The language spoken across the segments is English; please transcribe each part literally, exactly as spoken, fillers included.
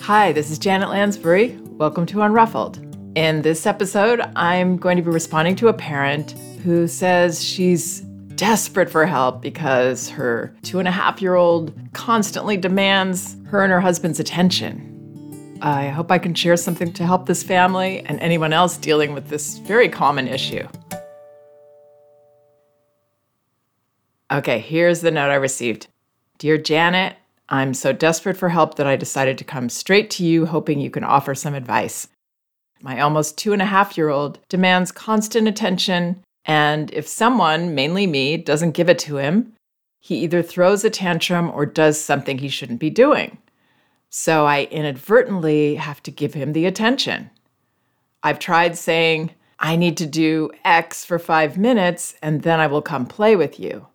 Hi, this is Janet Lansbury. Welcome to Unruffled. In this episode, I'm going to be responding to a parent who says she's desperate for help because her two and a half year old constantly demands her and her husband's attention. I hope I can share something to help this family and anyone else dealing with this very common issue. Okay, here's the note I received. Dear Janet, I'm so desperate for help that I decided to come straight to you, hoping you can offer some advice. My almost two and a half year old demands constant attention, and if someone, mainly me, doesn't give it to him, he either throws a tantrum or does something he shouldn't be doing. So I inadvertently have to give him the attention. I've tried saying, I need to do X for five minutes, and then I will come play with you.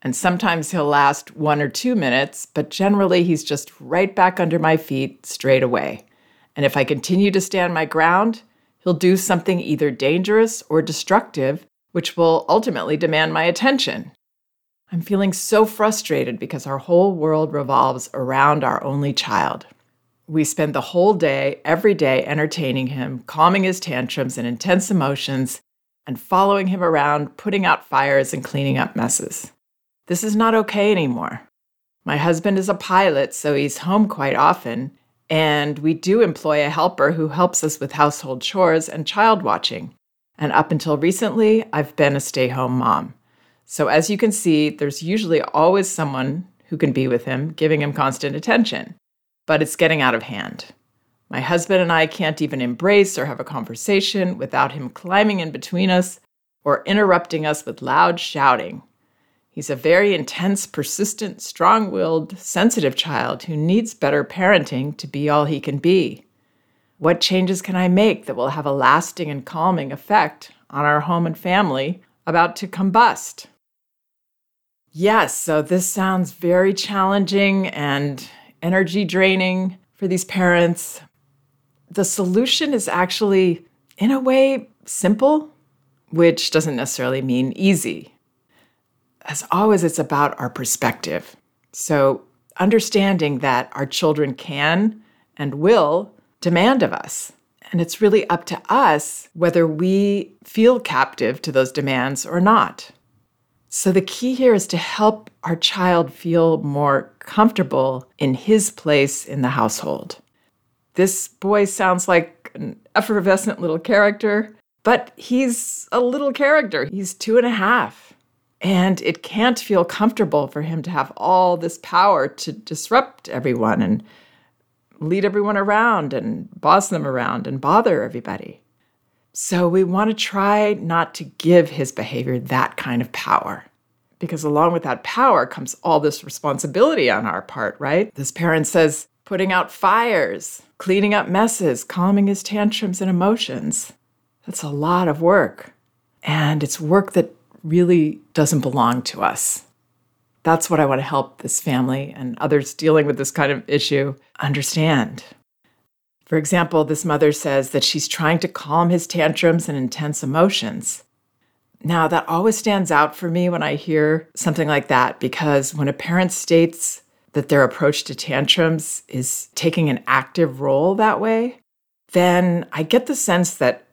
And sometimes he'll last one or two minutes, but generally he's just right back under my feet straight away. And if I continue to stand my ground, he'll do something either dangerous or destructive, which will ultimately demand my attention. I'm feeling so frustrated because our whole world revolves around our only child. We spend the whole day, every day, entertaining him, calming his tantrums and intense emotions, and following him around, putting out fires and cleaning up messes. This is not okay anymore. My husband is a pilot, so he's home quite often, and we do employ a helper who helps us with household chores and child watching. And up until recently, I've been a stay-home mom. So as you can see, there's usually always someone who can be with him, giving him constant attention. But it's getting out of hand. My husband and I can't even embrace or have a conversation without him climbing in between us or interrupting us with loud shouting. He's a very intense, persistent, strong-willed, sensitive child who needs better parenting to be all he can be. What changes can I make that will have a lasting and calming effect on our home and family about to combust? Yes, so this sounds very challenging and energy draining for these parents. The solution is actually, in a way, simple, which doesn't necessarily mean easy. As always, it's about our perspective. So understanding that our children can and will demand of us. And it's really up to us whether we feel captive to those demands or not. So the key here is to help our child feel more comfortable in his place in the household. This boy sounds like an effervescent little character, but he's a little character. He's two and a half. And it can't feel comfortable for him to have all this power to disrupt everyone and lead everyone around and boss them around and bother everybody. So we want to try not to give his behavior that kind of power, because along with that power comes all this responsibility on our part, right? This parent says putting out fires, cleaning up messes, calming his tantrums and emotions. That's a lot of work. And it's work that really doesn't belong to us. That's what I want to help this family and others dealing with this kind of issue understand. For example, this mother says that she's trying to calm his tantrums and intense emotions. Now, that always stands out for me when I hear something like that, because when a parent states that their approach to tantrums is taking an active role that way, then I get the sense that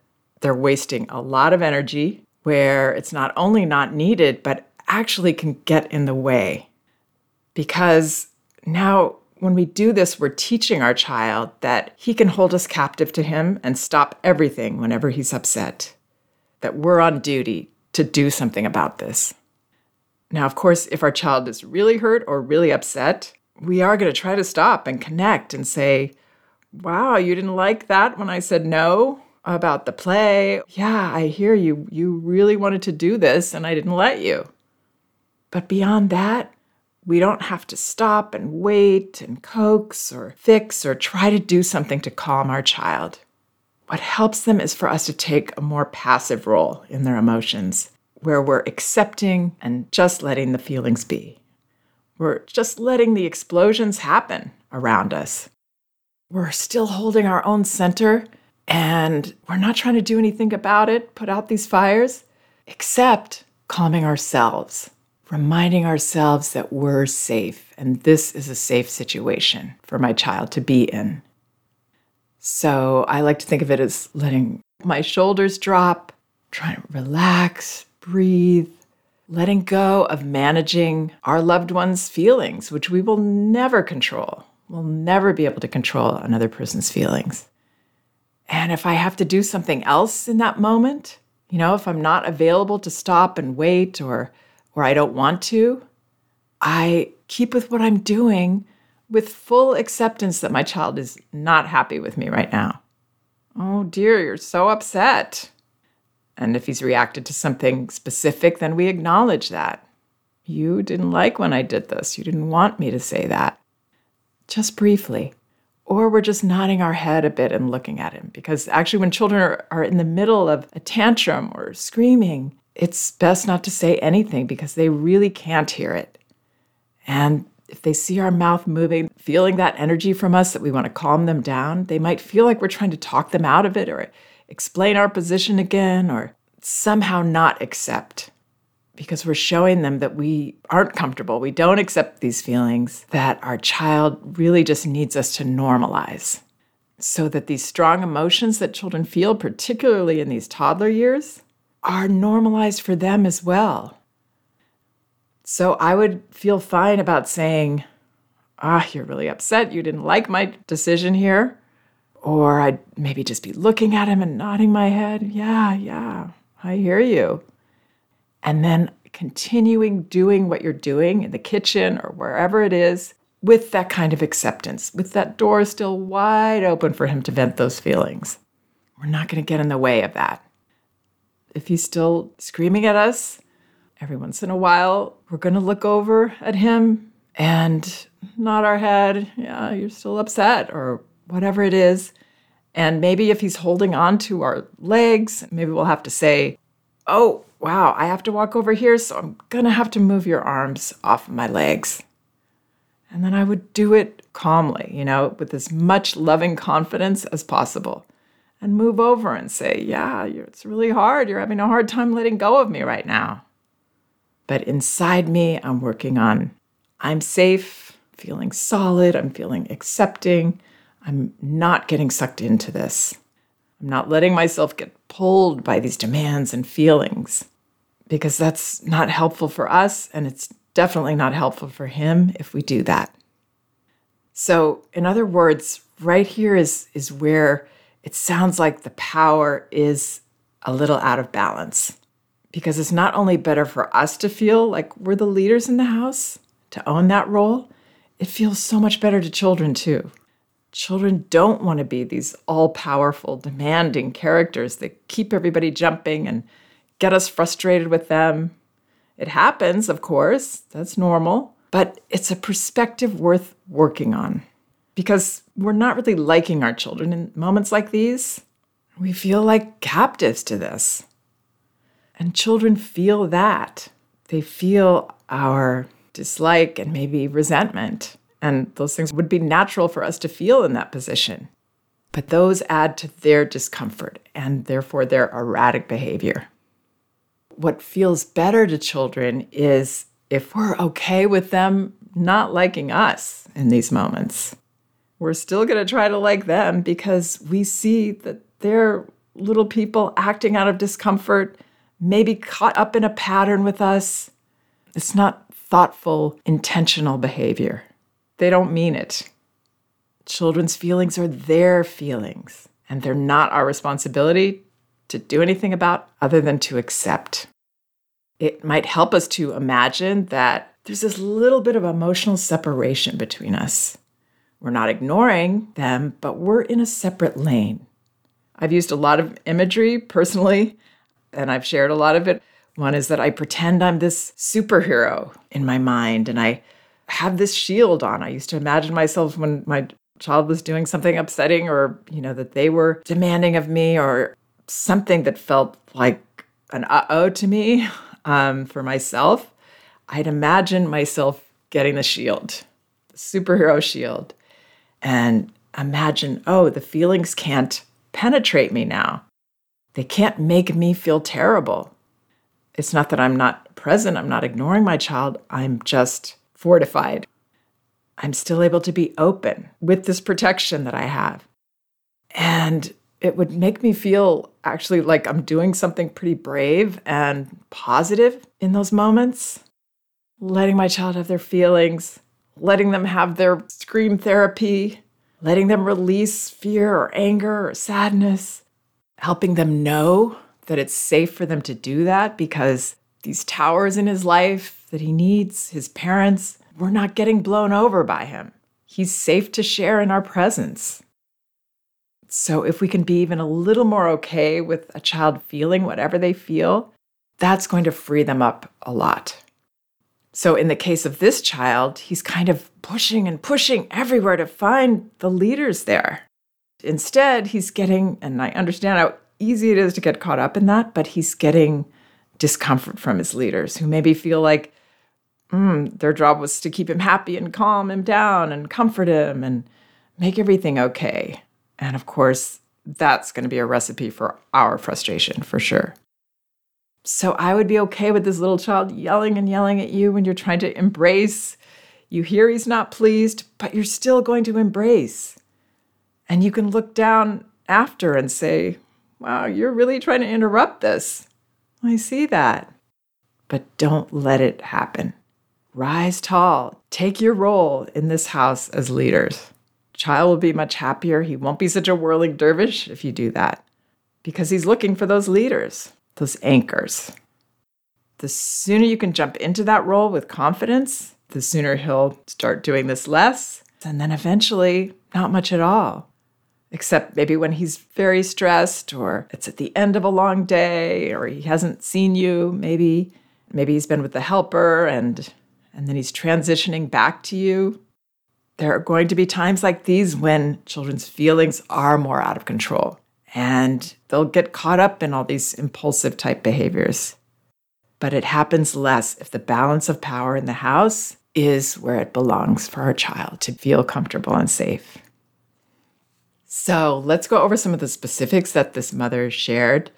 they're wasting a lot of energy where it's not only not needed, but actually can get in the way. Because now when we do this, we're teaching our child that he can hold us captive to him and stop everything whenever he's upset, that we're on duty to do something about this. Now, of course, if our child is really hurt or really upset, we are going to try to stop and connect and say, wow, you didn't like that when I said no about the play. Yeah, I hear you. You really wanted to do this and I didn't let you. But beyond that, we don't have to stop and wait and coax or fix or try to do something to calm our child. What helps them is for us to take a more passive role in their emotions, where we're accepting and just letting the feelings be. We're just letting the explosions happen around us. We're still holding our own center, and we're not trying to do anything about it, put out these fires, except calming ourselves reminding ourselves that we're safe and this is a safe situation for my child to be in. So I like to think of it as letting my shoulders drop, trying to relax, breathe, letting go of managing our loved one's feelings, which we will never control. We'll never be able to control another person's feelings. And if I have to do something else in that moment, you know, if I'm not available to stop and wait or or I don't want to, I keep with what I'm doing with full acceptance that my child is not happy with me right now. Oh dear, you're so upset. And if he's reacted to something specific, then we acknowledge that. You didn't like when I did this. You didn't want me to say that. Just briefly. Or we're just nodding our head a bit and looking at him. Because actually when children are, are in the middle of a tantrum or screaming, it's best not to say anything because they really can't hear it. And if they see our mouth moving, feeling that energy from us that we want to calm them down, they might feel like we're trying to talk them out of it or explain our position again or somehow not accept because we're showing them that we aren't comfortable. We don't accept these feelings, that our child really just needs us to normalize so that these strong emotions that children feel, particularly in these toddler years, are normalized for them as well. So I would feel fine about saying, ah, you're really upset. You didn't like my decision here. Or I'd maybe just be looking at him and nodding my head. Yeah, yeah, I hear you. And then continuing doing what you're doing in the kitchen or wherever it is with that kind of acceptance, with that door still wide open for him to vent those feelings. We're not going to get in the way of that. If he's still screaming at us, every once in a while, we're going to look over at him and nod our head. Yeah, you're still upset or whatever it is. And maybe if he's holding on to our legs, maybe we'll have to say, oh, wow, I have to walk over here, so I'm going to have to move your arms off of my legs. And then I would do it calmly, you know, with as much loving confidence as possible. And move over and say, yeah, it's really hard. You're having a hard time letting go of me right now. But inside me, I'm working on, I'm safe, feeling solid, I'm feeling accepting. I'm not getting sucked into this. I'm not letting myself get pulled by these demands and feelings because that's not helpful for us and it's definitely not helpful for him if we do that. So in other words, right here is, is where it sounds like the power is a little out of balance because it's not only better for us to feel like we're the leaders in the house, to own that role, it feels so much better to children too. Children don't want to be these all-powerful, demanding characters that keep everybody jumping and get us frustrated with them. It happens, of course. That's normal. But it's a perspective worth working on because we're not really liking our children in moments like these. We feel like captives to this. And children feel that. They feel our dislike and maybe resentment. And those things would be natural for us to feel in that position. But those add to their discomfort and therefore their erratic behavior. What feels better to children is if we're okay with them not liking us in these moments. We're still going to try to like them because we see that they're little people acting out of discomfort, maybe caught up in a pattern with us. It's not thoughtful, intentional behavior. They don't mean it. Children's feelings are their feelings, and they're not our responsibility to do anything about other than to accept. It might help us to imagine that there's this little bit of emotional separation between us. We're not ignoring them, but we're in a separate lane. I've used a lot of imagery personally, and I've shared a lot of it. One is that I pretend I'm this superhero in my mind, and I have this shield on. I used to imagine myself when my child was doing something upsetting or, you know, that they were demanding of me or something that felt like an uh-oh to me um, for myself. I'd imagine myself getting the shield, the superhero shield, and imagine, oh, the feelings can't penetrate me now. They can't make me feel terrible. It's not that I'm not present. I'm not ignoring my child. I'm just fortified. I'm still able to be open with this protection that I have. And it would make me feel actually like I'm doing something pretty brave and positive in those moments. Letting my child have their feelings, letting them have their scream therapy, letting them release fear or anger or sadness, helping them know that it's safe for them to do that because these towers in his life that he needs, his parents, we're not getting blown over by him. He's safe to share in our presence. So if we can be even a little more okay with a child feeling whatever they feel, that's going to free them up a lot. So in the case of this child, he's kind of pushing and pushing everywhere to find the leaders there. Instead, he's getting, and I understand how easy it is to get caught up in that, but he's getting discomfort from his leaders who maybe feel like mm, their job was to keep him happy and calm him down and comfort him and make everything okay. And of course, that's going to be a recipe for our frustration for sure. So I would be okay with this little child yelling and yelling at you when you're trying to embrace. You hear he's not pleased, but you're still going to embrace. And you can look down after and say, wow, you're really trying to interrupt this. I see that. But don't let it happen. Rise tall. Take your role in this house as leaders. Child will be much happier. He won't be such a whirling dervish if you do that. Because he's looking for those leaders. Those anchors. The sooner you can jump into that role with confidence, the sooner he'll start doing this less, and then eventually not much at all, except maybe when he's very stressed or it's at the end of a long day or he hasn't seen you, maybe. Maybe he's been with the helper and, and then he's transitioning back to you. There are going to be times like these when children's feelings are more out of control. And they'll get caught up in all these impulsive type behaviors. But it happens less if the balance of power in the house is where it belongs for our child to feel comfortable and safe. So let's go over some of the specifics that this mother shared.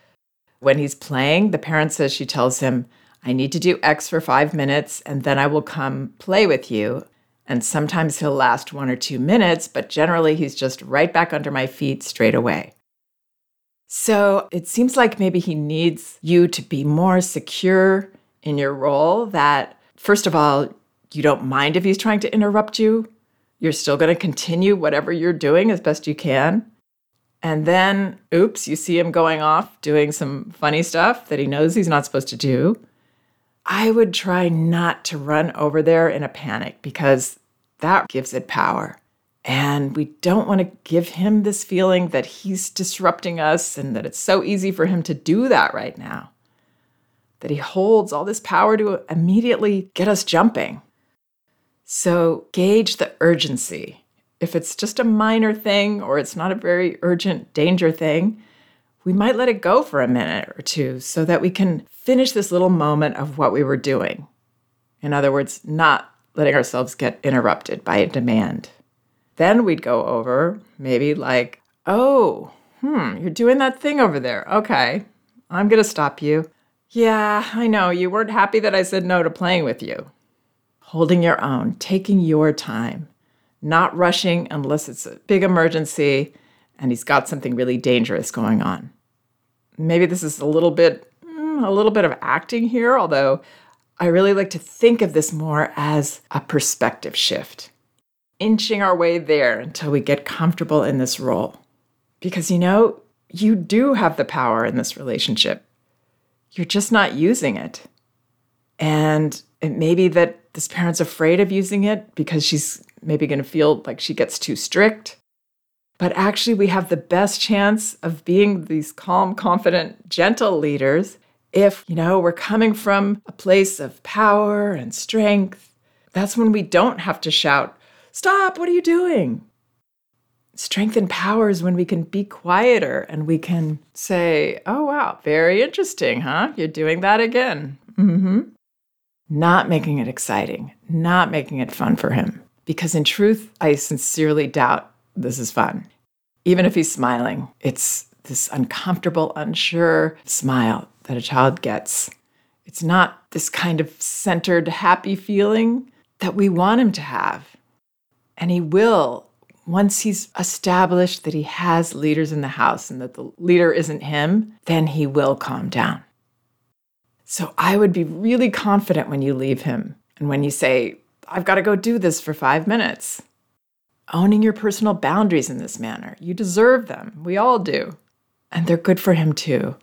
When he's playing, the parent says she tells him, I need to do X for five minutes and then I will come play with you. And sometimes he'll last one or two minutes, but generally he's just right back under my feet straight away. So it seems like maybe he needs you to be more secure in your role that, first of all, you don't mind if he's trying to interrupt you. You're still going to continue whatever you're doing as best you can. And then, oops, you see him going off doing some funny stuff that he knows he's not supposed to do. I would try not to run over there in a panic because that gives it power. And we don't want to give him this feeling that he's disrupting us and that it's so easy for him to do that right now. That he holds all this power to immediately get us jumping. So gauge the urgency. If it's just a minor thing or it's not a very urgent danger thing, we might let it go for a minute or two so that we can finish this little moment of what we were doing. In other words, not letting ourselves get interrupted by a demand. Then we'd go over, maybe like, oh, hmm, you're doing that thing over there. Okay, I'm going to stop you. Yeah, I know, you weren't happy that I said no to playing with you. Holding your own, taking your time, not rushing unless it's a big emergency and he's got something really dangerous going on. Maybe this is a little bit, a little bit of acting here, although I really like to think of this more as a perspective shift. Inching our way there until we get comfortable in this role. Because, you know, you do have the power in this relationship. You're just not using it. And it may be that this parent's afraid of using it because she's maybe going to feel like she gets too strict. But actually, we have the best chance of being these calm, confident, gentle leaders if, you know, we're coming from a place of power and strength. That's when we don't have to shout, stop, what are you doing? Strength and power is when we can be quieter and we can say, oh, wow, very interesting, huh? You're doing that again. Mm-hmm. Not making it exciting, not making it fun for him. Because in truth, I sincerely doubt this is fun. Even if he's smiling, it's this uncomfortable, unsure smile that a child gets. It's not this kind of centered, happy feeling that we want him to have. And he will, once he's established that he has leaders in the house and that the leader isn't him, then he will calm down. So I would be really confident when you leave him and when you say, I've got to go do this for five minutes. Owning your personal boundaries in this manner. You deserve them. We all do. And they're good for him too.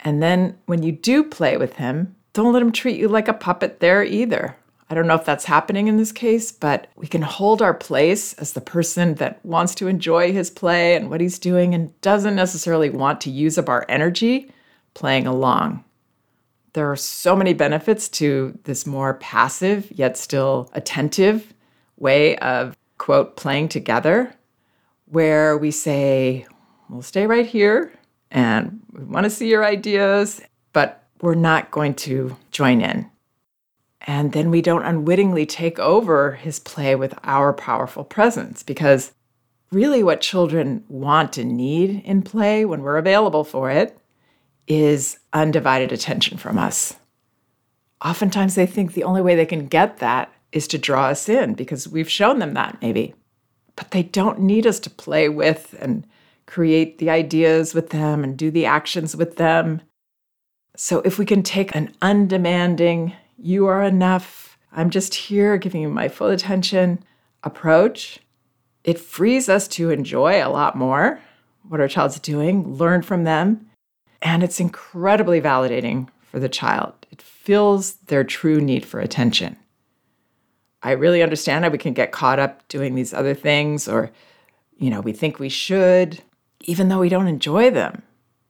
And then when you do play with him, don't let him treat you like a puppet there either. I don't know if that's happening in this case, but we can hold our place as the person that wants to enjoy his play and what he's doing and doesn't necessarily want to use up our energy playing along. There are so many benefits to this more passive yet still attentive way of, quote, playing together, where we say, we'll stay right here and we want to see your ideas, but we're not going to join in. And then we don't unwittingly take over his play with our powerful presence, because really what children want and need in play when we're available for it is undivided attention from us. Oftentimes they think the only way they can get that is to draw us in because we've shown them that maybe. But they don't need us to play with and create the ideas with them and do the actions with them. So if we can take an undemanding, you are enough, I'm just here giving you my full attention approach, it frees us to enjoy a lot more what our child's doing, learn from them, and it's incredibly validating for the child. It fills their true need for attention. I really understand how we can get caught up doing these other things, or, you know, we think we should, even though we don't enjoy them.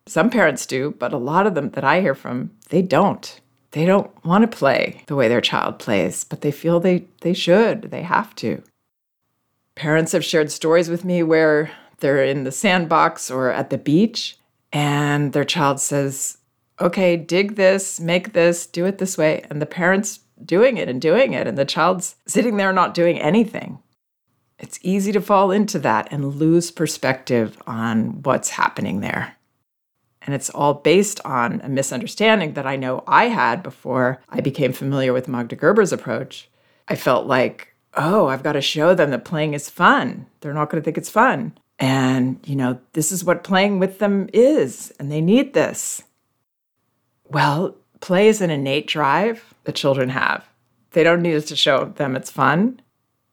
Some parents do, but a lot of them that I hear from, they don't. They don't want to play the way their child plays, but they feel they, they should, they have to. Parents have shared stories with me where they're in the sandbox or at the beach, and their child says, okay, dig this, make this, do it this way. And the parent's doing it and doing it, and the child's sitting there not doing anything. It's easy to fall into that and lose perspective on what's happening there. And it's all based on a misunderstanding that I know I had before I became familiar with Magda Gerber's approach. I felt like, oh, I've got to show them that playing is fun. They're not going to think it's fun. And, you know, this is what playing with them is, and they need this. Well, play is an innate drive that children have. They don't need us to show them it's fun.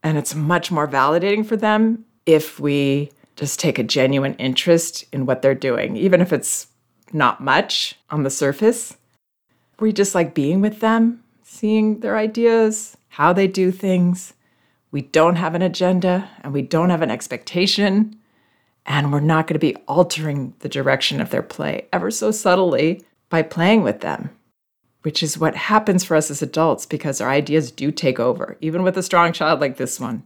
And it's much more validating for them if we just take a genuine interest in what they're doing, even if it's not much on the surface. We just like being with them, seeing their ideas, how they do things. We don't have an agenda and we don't have an expectation. And we're not going to be altering the direction of their play ever so subtly by playing with them, which is what happens for us as adults because our ideas do take over, even with a strong child like this one.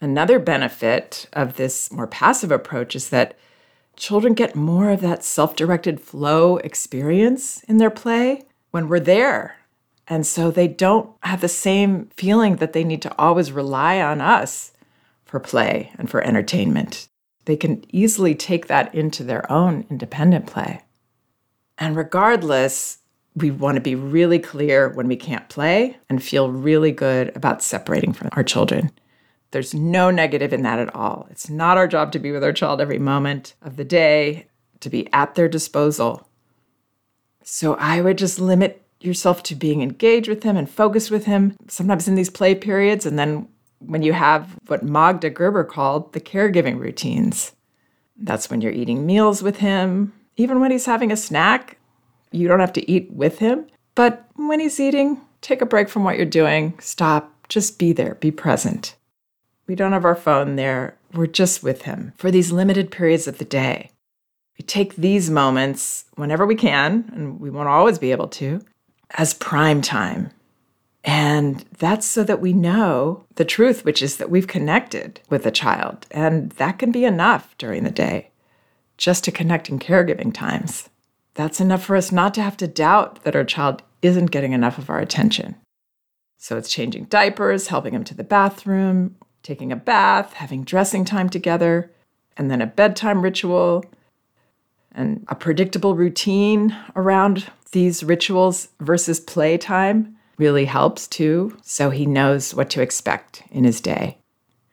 Another benefit of this more passive approach is that children get more of that self-directed flow experience in their play when we're there. And so they don't have the same feeling that they need to always rely on us for play and for entertainment. They can easily take that into their own independent play. And regardless, we want to be really clear when we can't play and feel really good about separating from our children. There's no negative in that at all. It's not our job to be with our child every moment of the day, to be at their disposal. So I would just limit yourself to being engaged with him and focused with him, sometimes in these play periods, and then when you have what Magda Gerber called the caregiving routines. That's when you're eating meals with him. Even when he's having a snack, you don't have to eat with him. But when he's eating, take a break from what you're doing. Stop. Just be there. Be present. We don't have our phone there. We're just with him for these limited periods of the day. We take these moments whenever we can, and we won't always be able to, as prime time. And that's so that we know the truth, which is that we've connected with a child. And that can be enough during the day. Just to connect in caregiving times. That's enough for us not to have to doubt that our child isn't getting enough of our attention. So it's changing diapers, helping him to the bathroom, taking a bath, having dressing time together, and then a bedtime ritual, and a predictable routine around these rituals versus playtime really helps too, so he knows what to expect in his day.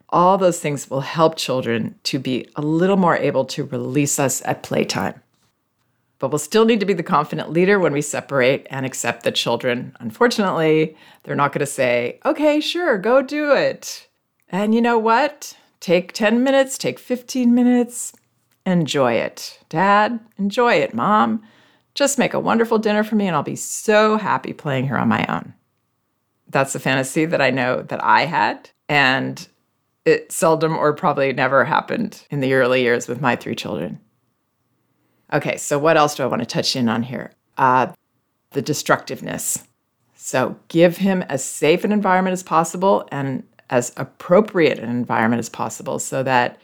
All those things will help children to be a little more able to release us at playtime. But we'll still need to be the confident leader when we separate and accept that children, unfortunately, they're not going to say, okay, sure, go do it. And you know what? Take ten minutes, take fifteen minutes, enjoy it. Dad, enjoy it. Mom, just make a wonderful dinner for me and I'll be so happy playing here on my own. That's the fantasy that I know that I had, and it seldom or probably never happened in the early years with my three children. Okay, so what else do I want to touch in on here? Uh, the destructiveness. So give him as safe an environment as possible and as appropriate an environment as possible so that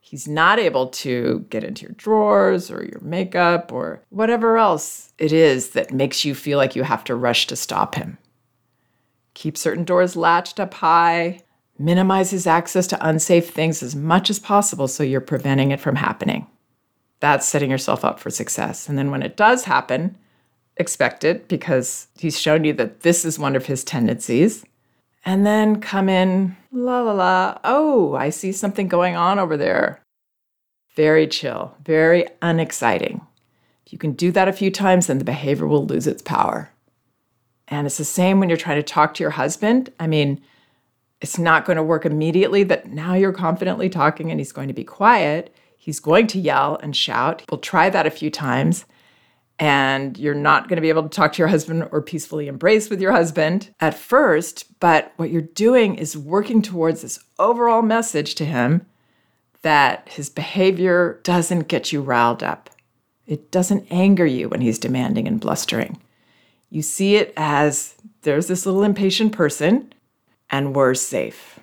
he's not able to get into your drawers or your makeup or whatever else it is that makes you feel like you have to rush to stop him. Keep certain doors latched up high. Minimize his access to unsafe things as much as possible so you're preventing it from happening. That's setting yourself up for success. And then when it does happen, expect it because he's shown you that this is one of his tendencies. And then come in, la, la, la, oh, I see something going on over there. Very chill, very unexciting. If you can do that a few times, then the behavior will lose its power. And it's the same when you're trying to talk to your husband. I mean, it's not going to work immediately that now you're confidently talking and he's going to be quiet. He's going to yell and shout. We'll try that a few times. And you're not going to be able to talk to your husband or peacefully embrace with your husband at first. But what you're doing is working towards this overall message to him that his behavior doesn't get you riled up. It doesn't anger you when he's demanding and blustering. You see it as there's this little impatient person and we're safe.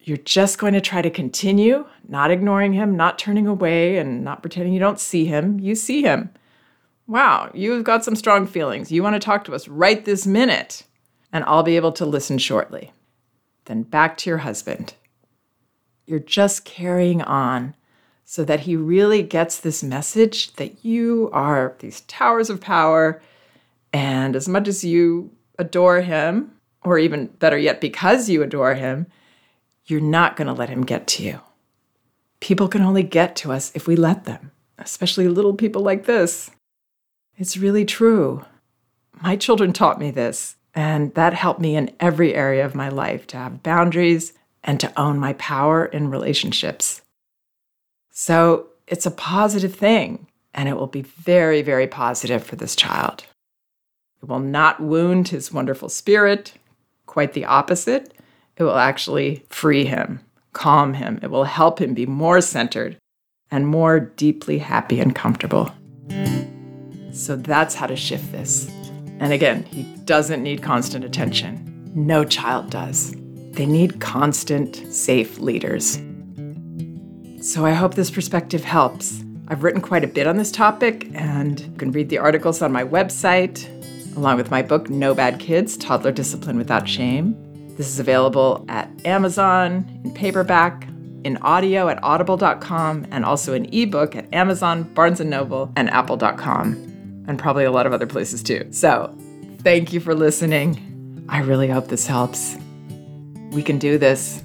You're just going to try to continue, not ignoring him, not turning away, and not pretending you don't see him. You see him. Wow, you've got some strong feelings. You want to talk to us right this minute, and I'll be able to listen shortly. Then back to your husband. You're just carrying on so that he really gets this message that you are these towers of power, and as much as you adore him, or even better yet, because you adore him, you're not going to let him get to you. People can only get to us if we let them, especially little people like this. It's really true. My children taught me this, and that helped me in every area of my life to have boundaries and to own my power in relationships. So it's a positive thing, and it will be very, very positive for this child. It will not wound his wonderful spirit. Quite the opposite. It will actually free him, calm him. It will help him be more centered and more deeply happy and comfortable. So that's how to shift this. And again, he doesn't need constant attention. No child does. They need constant, safe leaders. So I hope this perspective helps. I've written quite a bit on this topic, and you can read the articles on my website, along with my book, No Bad Kids: Toddler Discipline Without Shame. This is available at Amazon, in paperback, in audio at audible dot com, and also an ebook at Amazon, Barnes and Noble, and apple dot com, and probably a lot of other places too. So thank you for listening. I really hope this helps. We can do this.